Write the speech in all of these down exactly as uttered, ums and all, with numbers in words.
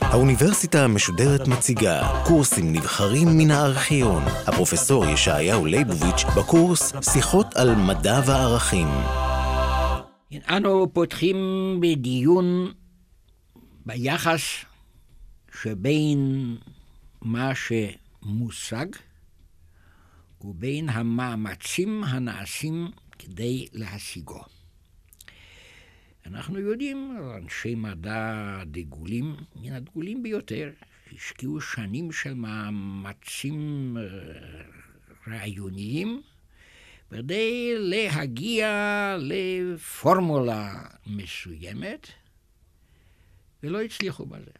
האוניברסיטה המשודרת מציגה קורסים נבחרים מן הארכיון. הפרופסור ישעיהו ליבוביץ' בקורס שיחות על מדע וערכים. אנו פותחים בדיון ביחס שבין מה שמושג ובין המאמצים הנעשים כדי להשיגו. אנחנו יודעים, אנשי מדע דגולים, מן הדגולים ביותר, השקיעו שנים של מאמצים רעיוניים, כדי להגיע לפורמולה מסוימת, ולא הצליחו בזה.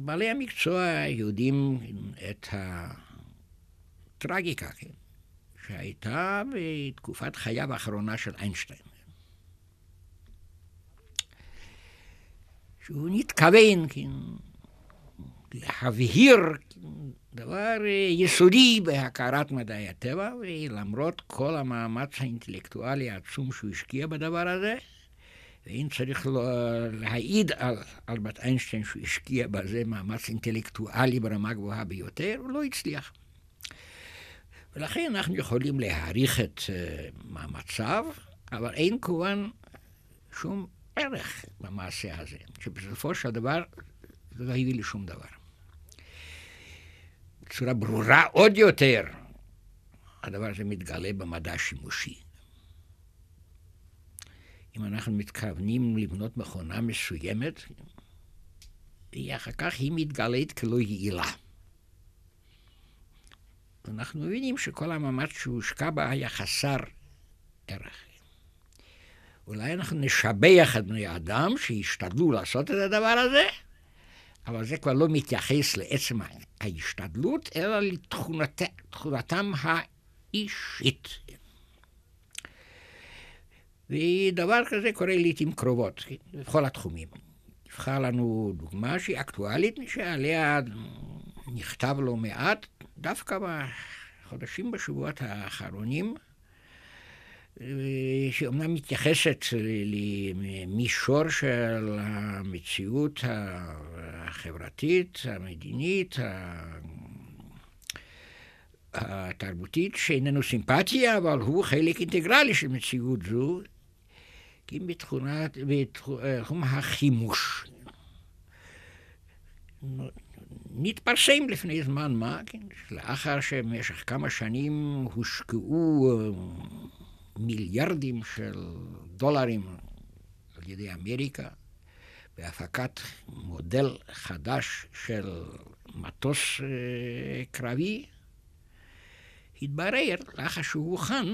בעלי המקצוע יודעים את הטרגיקה, כן? שהייתה בתקופת חייו האחרונה של איינשטיין. שהוא נתכוון, כן, להבהיר דבר יסודי בהכרת מדעי הטבע, ולמרות כל המאמץ האינטלקטואלי העצום שהוא השקיע בדבר הזה, ואם צריך להעיד על אלברט איינשטיין שהוא השקיע בזה מאמץ אינטלקטואלי ברמה גבוהה ביותר, הוא לא הצליח. ולכן אנחנו יכולים להעריך את מאמציו, אבל אין כמובן שום ערך במעשה הזה, שבסופו של דבר זה לא הביא לי שום דבר. בצורה ברורה עוד יותר, הדבר הזה מתגלה במדע השימושי. אם אנחנו מתכוונים לבנות מכונה מסוימת, ואחר כך היא מתגלית כלא יעילה. אנחנו מבינים שכל המאמץ שהושקע בה היה חסר ערך. אולי אנחנו נשבח את בני האדם שהשתדלו לעשות את הדבר הזה, אבל זה כבר לא מתייחס לעצם ההשתדלות, אלא לתכונתם האישית. ודבר כזה קורה לעתים קרובות, בכל התחומים. נבחר לנו דוגמה שהיא אקטואלית, שעליה נכתב לא מעט, דווקא בחודשים בשבועות האחרונים, שאומנם מתייחסת למישור של המציאות החברתית, המדינית, התרבותית, שאיננו סימפתיה, אבל הוא חלק אינטגרלי של מציאות זו, כי בתכונת, בתחום החימוש. נתפרסם לפני זמן מה, לאחר שבמשך כמה שנים הושקעו מיליארדים של דולרים על ידי אמריקה, בהפקת מודל חדש של מטוס קרבי, התברר לאחר שהוא הוכן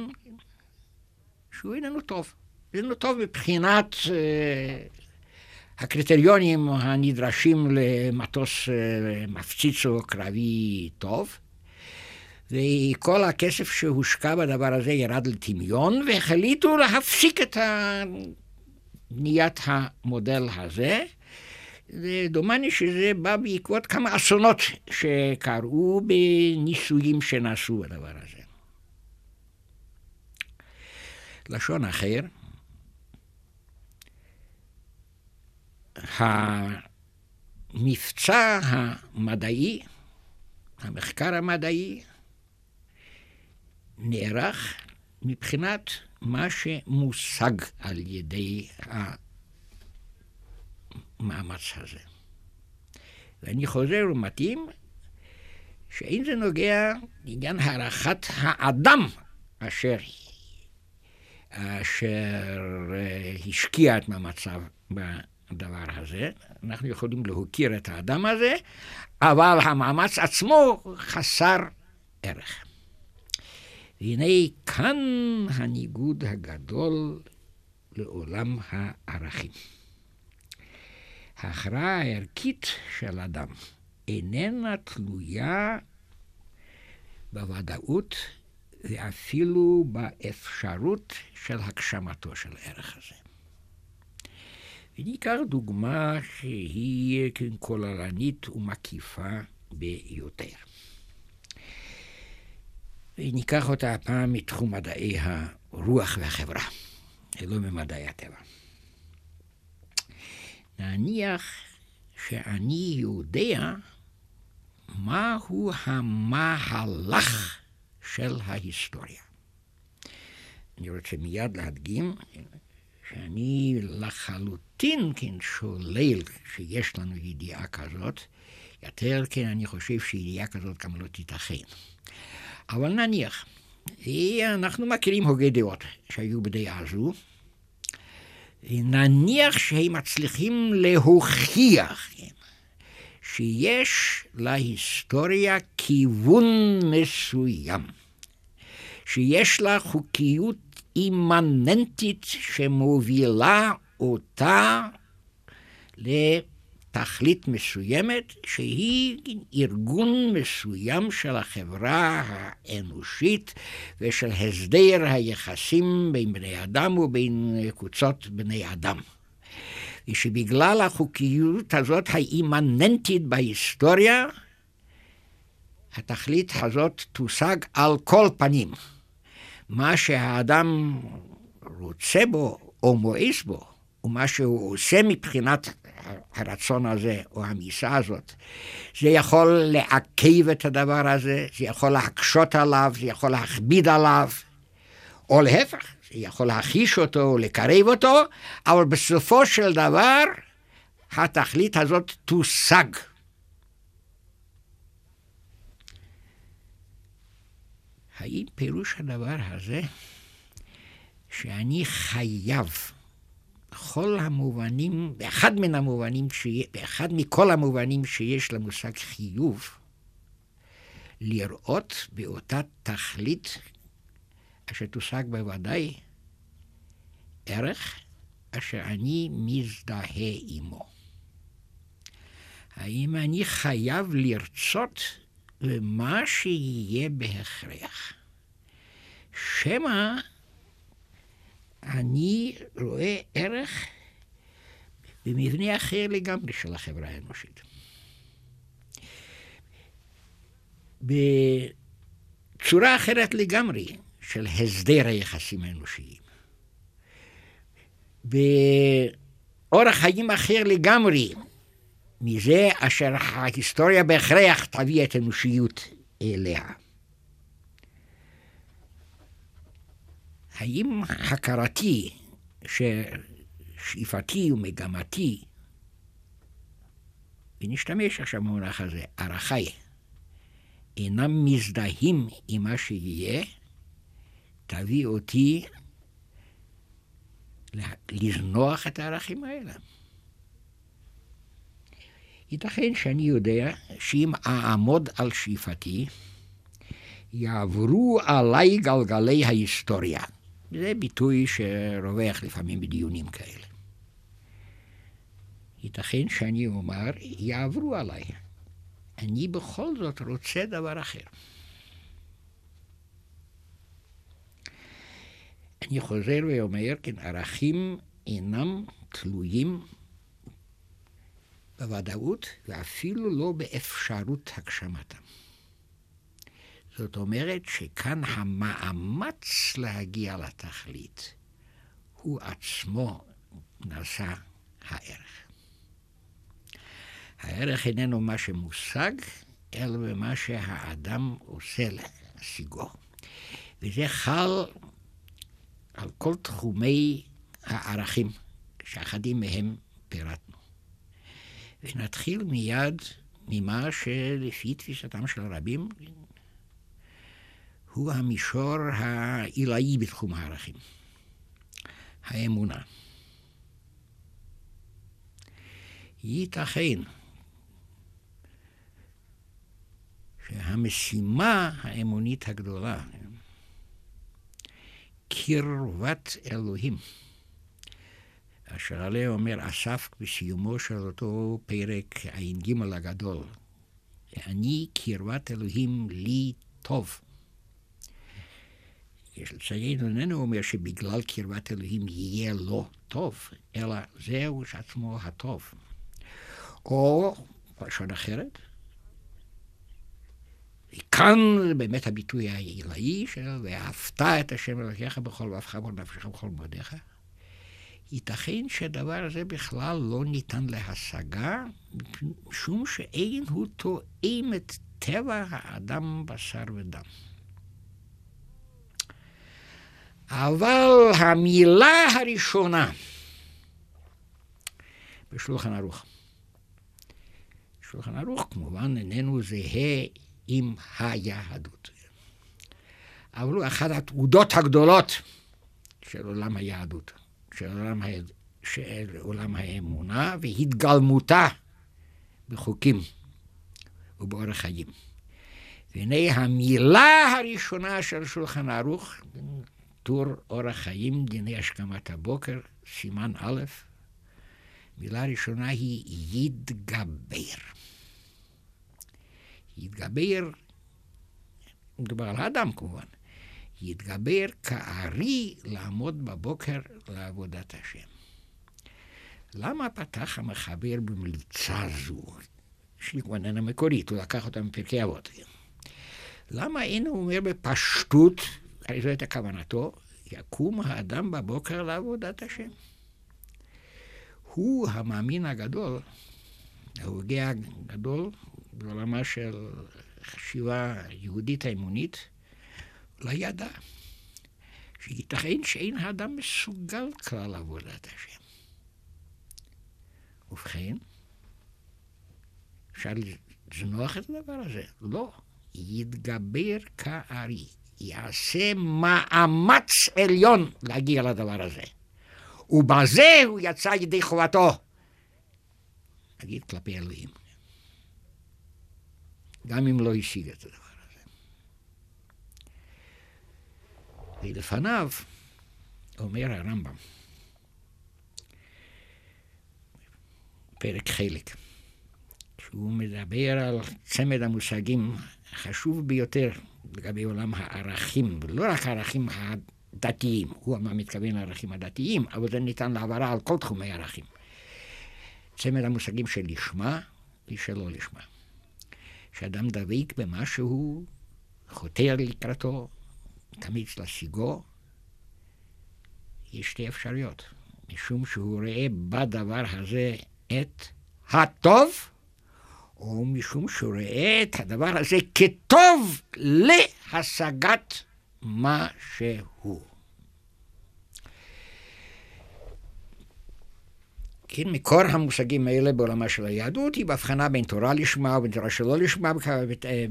שהוא איננו טוב. איננו טוב מבחינת הקריטריונים הנדרשים למטוס מפציץ או קרבי טוב, וכל הכסף שהושקע בדבר הזה ירד לטמיון, והחליטו להפסיק את בניית המודל הזה. דומני שזה בא בעקבות כמה אסונות שקראו בניסויים שנעשו בדבר הזה. לשון אחר, המבצע המדעי, המחקר המדעי, נערך מבחינת מה שמושג על ידי המאמץ הזה. ואני חוזר ומתאים שאין זה נוגע לעניין הערכת האדם אשר, אשר השקיע את מאמציו בדבר הזה. אנחנו יכולים להוקיר את האדם הזה, אבל המאמץ עצמו חסר ערך. והנה כאן הניגוד הגדול לעולם הערכים. ההכרעה הערכית של אדם איננה תלויה בוודאות ואפילו באפשרות של הגשמתו של הערך הזה. וניקח דוגמה שהיא כוללנית ומקיפה ביותר. ניקח אותה הפעם מתחום מדעי הרוח והחברה, לא ממדעי הטבע. נניח שאני יודע מהו המהלך של ההיסטוריה. אני רוצה מיד להדגים שאני לחלוטין כן שולל שיש לנו ידיעה כזאת, יותר כן אני חושב שידיעה כזאת גם לא תיתכן. אבל נניח, אנחנו מכירים הוגי דעות שהיו בדעה הזו, נניח שהם מצליחים להוכיח שיש להיסטוריה כיוון מסוים, שיש לה חוקיות אימננטית שמובילה אותה לתכלית מסוימת, שהיא ארגון מסוים של החברה האנושית ושל הסדר היחסים בין בני אדם ובין קבוצות בני אדם. ושבגלל החוקיות הזאת האימננטית בהיסטוריה, התכלית הזאת תושג על כל פנים. מה שהאדם רוצה בו או מואס בו, ומה שהוא עושה מבחינת הרצון הזה או המיסה הזאת, זה יכול לעכב את הדבר הזה, זה יכול להקשות עליו, זה יכול להכביד עליו, או להפך, זה יכול להחיש אותו או לקרב אותו, אבל בסופו של דבר התכלית הזאת תושג. האם פירוש הדבר הזה שאני חייב בכל המובנים, באחד מן המובנים, באחד מכל המובנים שיש למושג חיוב, לראות באותה תכלית אשר תושג בוודאי ערך אשר אני מזדהה עמו? האם אני חייב לרצות ומה שיהיה בהכרח? שמא אני רואה ערך במבנה אחר לגמרי של החברה האנושית. בצורה אחרת לגמרי של הסדר היחסים האנושיים. באורח חיים אחר לגמרי מזה אשר ההיסטוריה בהכרח תביא את האנושיות אליה. האם הכרתי ששאיפתי ומגמתי, ונשתמש עכשיו במונח הזה, ערכי, אינם מזדהים עם מה שיהיה, תביא אותי לזנוח את הערכים האלה. ייתכן שאני יודע שאם אעמוד על שאיפתי, יעברו עליי גלגלי ההיסטוריה. זה ביטוי שרווח לפעמים בדיונים כאלה. ייתכן שאני אומר, יעברו עליי. אני בכל זאת רוצה דבר אחר. אני חוזר ואומר, כן, ערכים אינם תלויים בוודאות, ואפילו לא באפשרות הגשמתם. זאת אומרת שכאן המאמץ להגיע לתכלית, הוא עצמו נשא הערך. הערך איננו מה שמושג, אלא במה שהאדם עושה להשיגו. וזה חל על כל תחומי הערכים, שאחדים מהם פירטנו. ונתחיל מיד ממה שלפי תפיסתם של רבים, הוא המישור העילאי בתחום הערכים, האמונה. ייתכן שהמשימה האמונית הגדולה, קרבת אלוהים, אשר עליה אומר אסף בסיומו של אותו פרק עין ג' הגדול, אני קרבת אלוהים לי טוב. יש לציין, איננו אומר שבגלל קרבת אלוהים יהיה לו טוב, אלא זהו שעצמו הטוב. או, פרשון אחרת, כאן באמת הביטוי העילאי של ואהבת את השם אלוקיך בכל לבבך בכל נפשך בכל מאודיך. ייתכן שהדבר הזה בכלל לא ניתן להשגה, משום שאין הוא תואם את טבע האדם בשר ודם. אבל המילה הראשונה בשולחן ערוך, שולחן ערוך כמובן איננו זהה עם היהדות, אבל הוא אחת התעודות הגדולות של עולם היהדות, של עולם, ה... של עולם האמונה והתגלמותה בחוקים ובאורח חיים. והנה המילה הראשונה של שולחן ערוך, טור אורח חיים, דיני השכמת הבוקר, סימן א', מילה ראשונה היא יתגבר. יתגבר, מדובר על האדם כמובן, יתגבר כארי לעמוד בבוקר לעבודת השם. למה פתח המחבר במליצה זו? שהיא כבר איננה מקורית, הוא לקח אותה מפרקי אבות. למה אין הוא אומר בפשטות, הרי זו הייתה כוונתו, יקום האדם בבוקר לעבודת השם. הוא המאמין הגדול, ההוגה הגדול, בעולמה של חשיבה יהודית האמונית, לא ידע שייתכן שאין האדם מסוגל כלל לעבודת השם. ובכן, אפשר לזנוח את הדבר הזה. לא, יתגבר כארי, יעשה מאמץ עליון להגיע לדבר הזה. ובזה הוא יצא ידי חובתו, נגיד כלפי אלוהים, גם אם לא השיג את הדבר הזה. ולפניו אומר הרמב"ם, פרק חלק, שהוא מדבר על צמד המושגים החשוב ביותר לגבי עולם הערכים, ולא רק הערכים העד, דתיים, הוא אמר מתכוון לערכים הדתיים, אבל זה ניתן להעברה על כל תחומי הערכים. צמד המושגים של לשמה ושלא לשמה. שאדם דבק במה שהוא, חותר לקראתו, תמיץ לשיגו, יש שתי אפשרויות, משום שהוא ראה בדבר הזה את הטוב, או משום שהוא ראה את הדבר הזה כטוב להשגת מה שהוא. כן, מקור המושגים האלה בעולמה של היהדות היא בהבחנה בין תורה לשמה ובין תורה שלא לשמה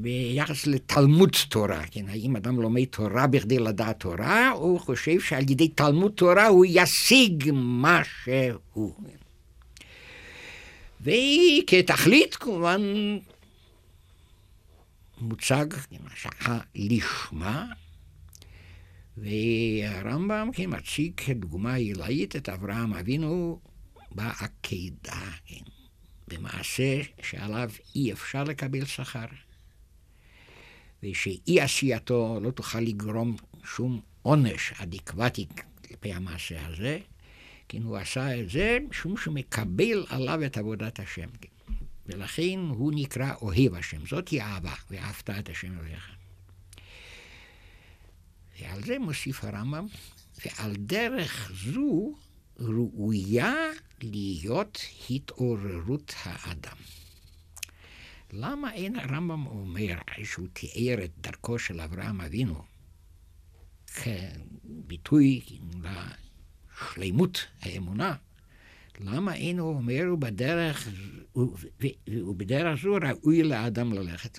ביחס לתלמוד תורה. כן, האם אדם לומד תורה בכדי לדעת תורה, הוא חושב שעל ידי תלמוד תורה הוא ישיג מה שהוא. וכתכלית כמובן מוצג לשמה, והרמב"ם כן מציג כדוגמה עילאית את אברהם אבינו בעקידה, כן, במעשה שעליו אי אפשר לקבל שכר, ושאי עשייתו לא תוכל לגרום שום עונש אדיקווטי כלפי המעשה הזה, כן, הוא עשה את זה משום שהוא מקבל עליו את עבודת השם, כן. ולכן הוא נקרא אוהב השם, זאת היא אהבה, ואהבת את השם אליך. ועל זה מוסיף הרמב"ם, ועל דרך זו ראויה להיות התעוררות האדם. למה אין הרמב"ם אומר, שהוא תיאר את דרכו של אברהם אבינו, כביטוי לשלימות האמונה, למה אין הוא אומר, ובדרך, ובדרך זו ראוי לאדם ללכת?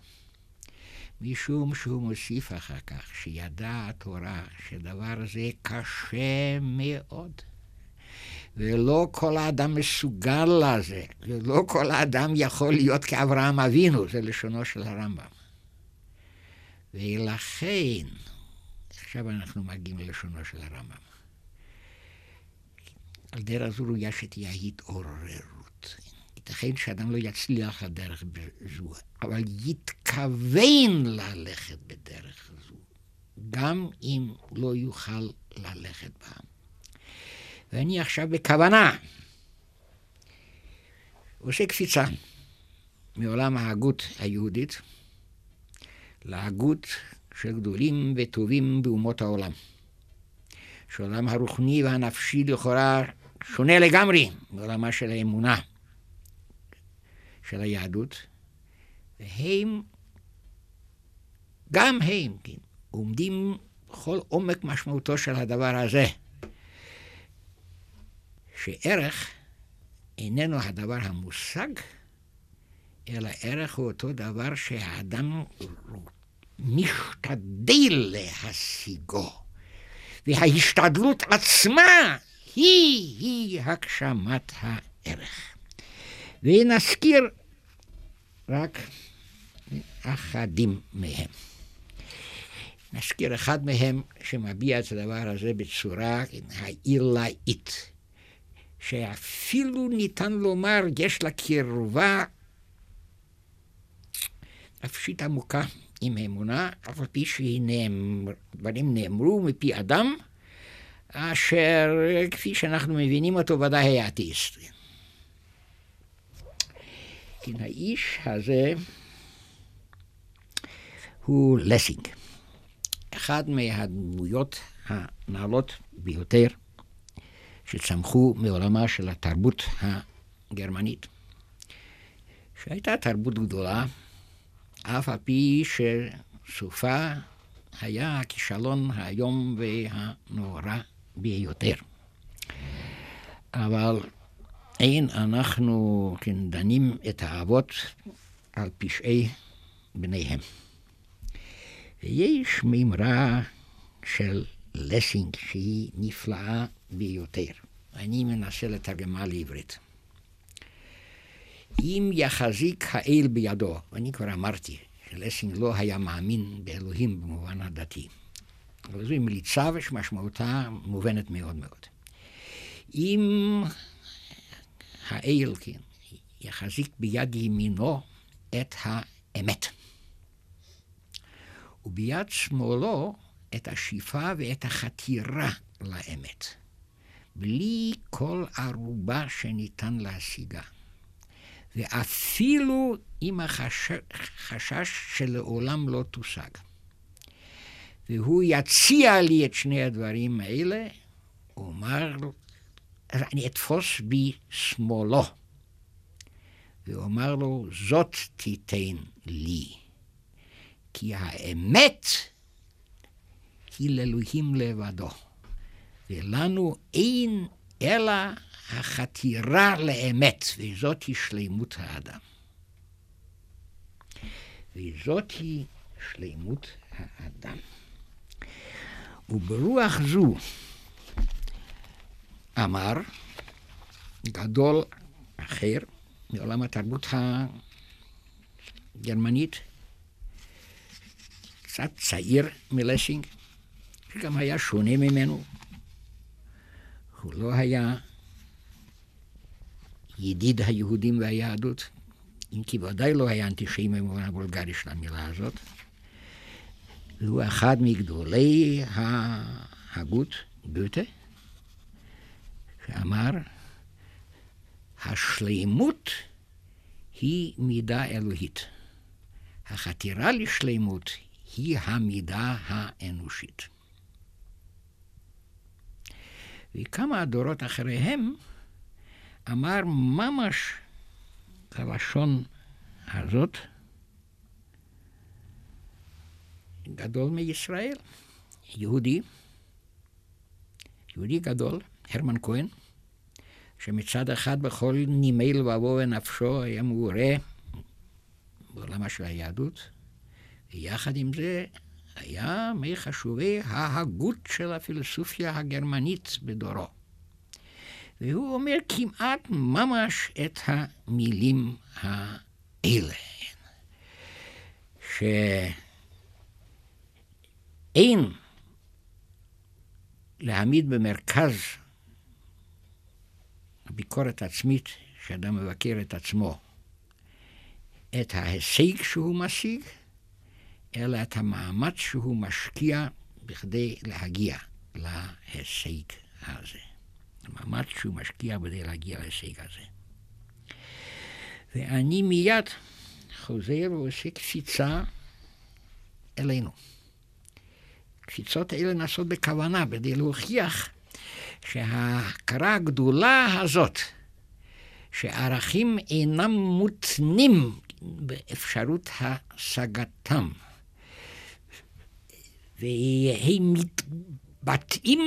משום שהוא מוסיף אחר כך, שידע התורה שדבר זה קשה מאוד, ולא כל האדם מסוגל לזה, ולא כל האדם יכול להיות כאברהם אבינו, זה לשונו של הרמב"ם. ולכן, עכשיו אנחנו מגיעים ללשונו של הרמב"ם, על דרך זו ראויה שתהיה התעוררות. ייתכן שאדם לא יצליח לדרך זו, אבל יתכוון ללכת בדרך זו, גם אם לא יוכל ללכת בה. ואני עכשיו בכוונה עושה קפיצה מעולם ההגות היהודית להגות של גדולים וטובים באומות העולם. שעולם הרוחני והנפשי לכאורה שונה לגמרי מעולמה של האמונה של היהדות, והם, גם הם, כן, עומדים בכל עומק משמעותו של הדבר הזה, שערך איננו הדבר המושג, אלא ערך הוא אותו דבר שהאדם משתדל להשיגו, וההשתדלות עצמה היא-היא הגשמת הערך. ונזכיר רק אחדים מהם. נזכיר אחד מהם שמביע את הדבר הזה בצורה העילאית, שאפילו ניתן לומר יש לה קרבה נפשית עמוקה עם האמונה, אף על פי שדברים נאמרו מפי אדם, אשר כפי שאנחנו מבינים אותו ודאי היה אתאיסט. כי האיש הזה הוא לסינג, אחד מהדמויות הנעלות ביותר שצמחו מעולמה של התרבות הגרמנית, שהייתה תרבות גדולה, אף על פי שסופה היה הכישלון היום והנורא ביותר. אבל אין אנחנו כן דנים את האבות על פשעי בניהם. ויש מימרה של לסינג שהיא נפלאה ביותר. אני מנסה לתרגמה לעברית. אם יחזיק האל בידו, ואני כבר אמרתי שלסינג לא היה מאמין באלוהים במובן הדתי, אבל זו מליצה ושמשמעותה מובנת מאוד מאוד. אם האל כן, יחזיק ביד ימינו את האמת, וביד שמאלו את השאיפה ואת החתירה לאמת, בלי כל ערובה שניתן להשיגה, ואפילו עם החשש שלעולם לא תושג. והוא יציע לי את שני הדברים האלה, הוא אומר, אני אתפוס בי שמאלו, והוא אומר לו, זאת תיתן לי, כי האמת היא לאלוהים לבדו, ולנו אין אלא החתירה לאמת, וזאת היא שלמות האדם. וזאת היא שלמות האדם. וברוח זו אמר גדול אחר מעולם התרבות הגרמנית, קצת צעיר מלסינג, שגם היה שונה ממנו. הוא לא היה ידיד היהודים והיהדות, אם כי ודאי לא היה אנטישמי במובן הבולגרי של המילה הזאת. הוא אחד מגדולי ההגות, גוטה, שאמר, השלמות היא מידה אלוהית. החתירה לשלמות היא המידה האנושית. וכמה דורות אחריהם אמר ממש הלשון הזאת גדול מישראל, יהודי, יהודי גדול, הרמן כהן, שמצד אחד בכל נימי לבבו ונפשו היה מעורה בעולמה של היהדות, ויחד עם זה היה מחשובי ההגות של הפילוסופיה הגרמנית בדורו. והוא אומר כמעט ממש את המילים האלה, שאין להעמיד במרכז הביקורת העצמית שאדם מבקר את עצמו, את ההישג שהוא משיג, אלא את המאמץ שהוא משקיע בכדי להגיע להישג הזה. המאמץ שהוא משקיע בכדי להגיע להישג הזה. ואני מיד חוזר ועושה קפיצה אלינו. קפיצות האלה נעשות בכוונה, כדי להוכיח שההכרה הגדולה הזאת, שערכים אינם מותנים באפשרות השגתם, והם מתבטאים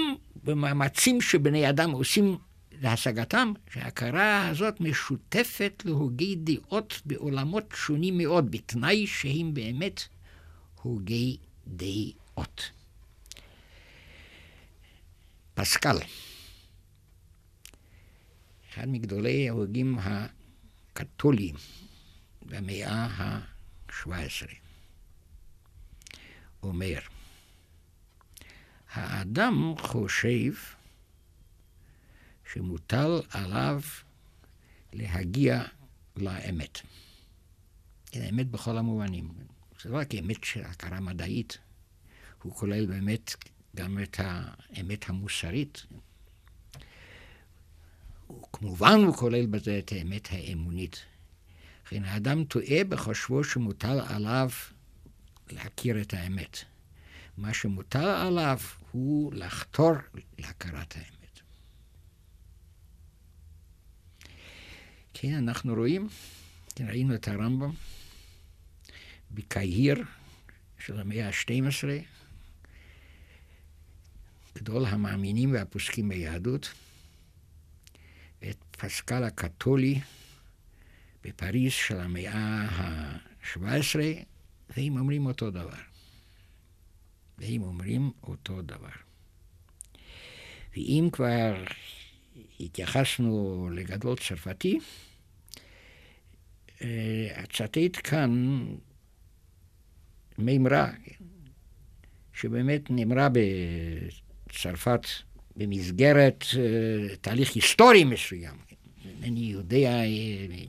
במאמצים שבני אדם עושים להשגתם, שההכרה הזאת משותפת להוגי דעות בעולמות שונים מאוד, בתנאי שהם באמת הוגי דעות. פסקל, אחד מגדולי ההוגים הקתולים במאה ה-שבע עשרה, אומר, האדם חושב שמוטל עליו להגיע לאמת. האמת בכל המובנים. זה לא רק אמת של הכרה מדעית, הוא כולל באמת גם את האמת המוסרית. וכמובן הוא כולל בזה את האמת האמונית. לכן האדם טועה בחושבו שמוטל עליו להכיר את האמת. מה שמוטל עליו הוא לחתור להכרת האמת. כן, אנחנו רואים, ראינו את הרמב"ם בקהיר של המאה ה-שתים עשרה, גדול המאמינים והפוסקים ביהדות, ואת פסקל הקתולי בפריז של המאה ה-שבע עשרה, והם אומרים אותו דבר. והם אומרים אותו דבר. ואם כבר התייחסנו לגדול צרפתי, הצטט כאן מימרה, שבאמת נאמרה בצרפת במסגרת תהליך היסטורי מסוים. אני יודע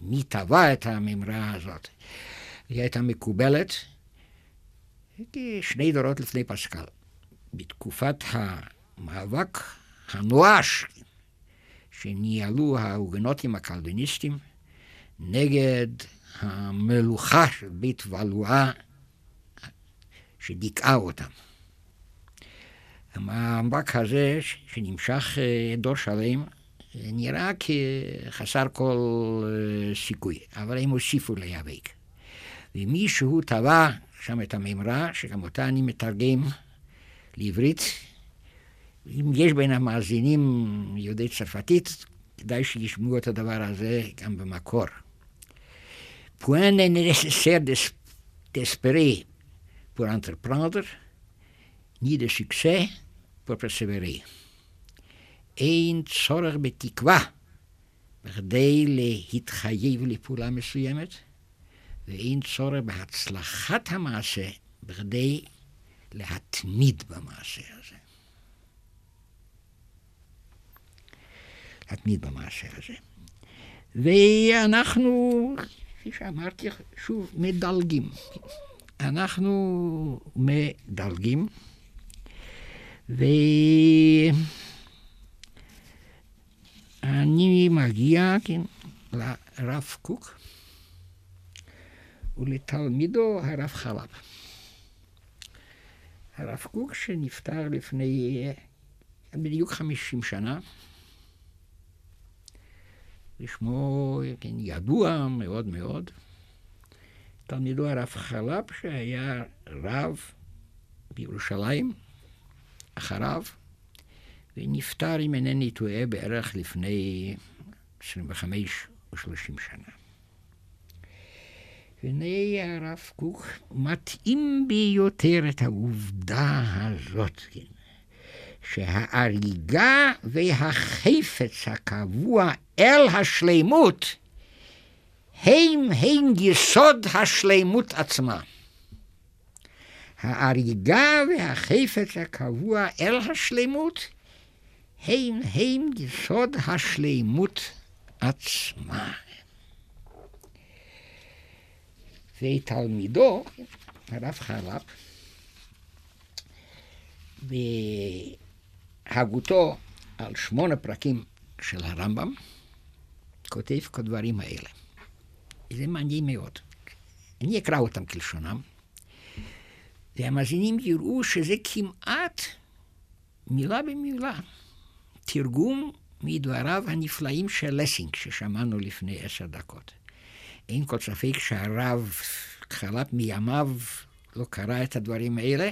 מי טבע את המימרה הזאת. היא הייתה מקובלת כשני דורות לפני פסקל, בתקופת המאבק הנואש שניהלו האוגנוטים הקלוויניסטים נגד המלוכה של בית ולואה שדיכאה אותם. המאבק הזה שנמשך דור שלם נראה כחסר כל סיכוי, אבל הם הוסיפו להיאבק. ומישהו טבע שם את המימרה, שגם אותה אני מתרגם לעברית. אם יש בין המאזינים יהודי צרפתית, כדאי שישמעו את הדבר הזה גם במקור. Point n'est nécessaire d'espérer pour entreprendre, ni de succès pour persévérer. אין צורך בתקווה בכדי להתחייב לפעולה מסוימת, ואין צורך בהצלחת המעשה בכדי להתמיד במעשה הזה. להתמיד במעשה הזה. ואנחנו, כפי שאמרתי, שוב, מדלגים. אנחנו מדלגים, ואני מגיע, כן, לרב קוק, ולתלמידו הרב חלב. הרב קוק שנפטר לפני בדיוק חמישים שנה, ושמו כן, ידוע מאוד מאוד, תלמידו הרב חלב שהיה רב בירושלים, אחריו, ונפטר, אם אינני טועה, בערך לפני עשרים וחמש או שלושים שנה. הנה הרב קוק מתאים ביותר את העובדה הזאת, כן, שההריגה והחפץ הקבוע אל השלימות הם הם יסוד השלימות עצמה. ההריגה והחפץ הקבוע אל השלימות הם הם יסוד השלימות עצמה. ותלמידו, הרב חלב, בהגותו על שמונה פרקים של הרמב"ם, כותב כדברים האלה. זה מעניין מאוד. אני אקרא אותם כלשונם, והמאזינים יראו שזה כמעט מילה במילה, תרגום מדבריו הנפלאים של לסינג, ששמענו לפני עשר דקות. אין כל ספק שהרב חלף מימיו לא קרא את הדברים האלה,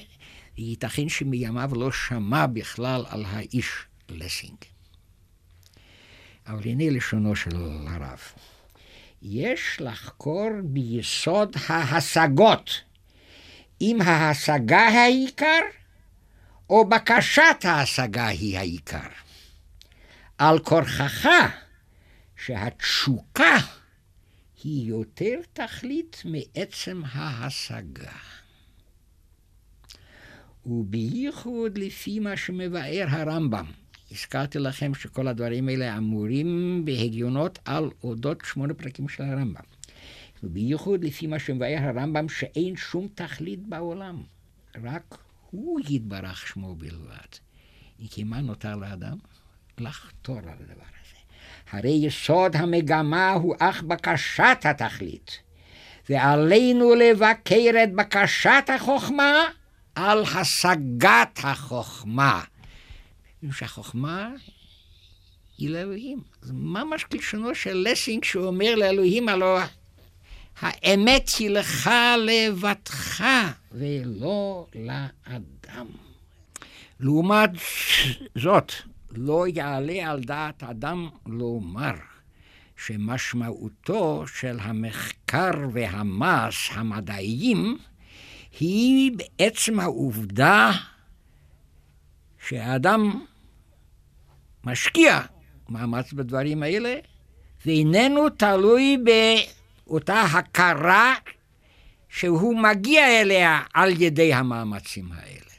ייתכן שמימיו לא שמע בכלל על האיש לסינג. אבל הנה לשונו של הרב. יש לחקור ביסוד ההשגות, אם ההשגה העיקר או בקשת ההשגה היא העיקר. על כורחך שהתשוקה היא יותר תכלית מעצם ההשגה. ובייחוד לפי מה שמבאר הרמב"ם, הזכרתי לכם שכל הדברים האלה אמורים בהגיונות על אודות שמונה פרקים של הרמב"ם. ובייחוד לפי מה שמבאר הרמב"ם שאין שום תכלית בעולם, רק הוא יתברך שמו בלבד. כי מה נותר לאדם? לחתור על הדבר הזה. הרי יסוד המגמה הוא אך בקשת התכלית, ועלינו לבקר את בקשת החוכמה על השגת החוכמה. שהחוכמה היא לאלוהים. זה ממש כלשונו של לסינג שאומר לאלוהים, הלא האמת היא לך לבדך ולא לאדם. לעומת זאת, לא יעלה על דעת אדם לומר שמשמעותו של המחקר והמס המדעיים היא בעצם העובדה שהאדם משקיע מאמץ בדברים האלה, ואיננו תלוי באותה הכרה שהוא מגיע אליה על ידי המאמצים האלה.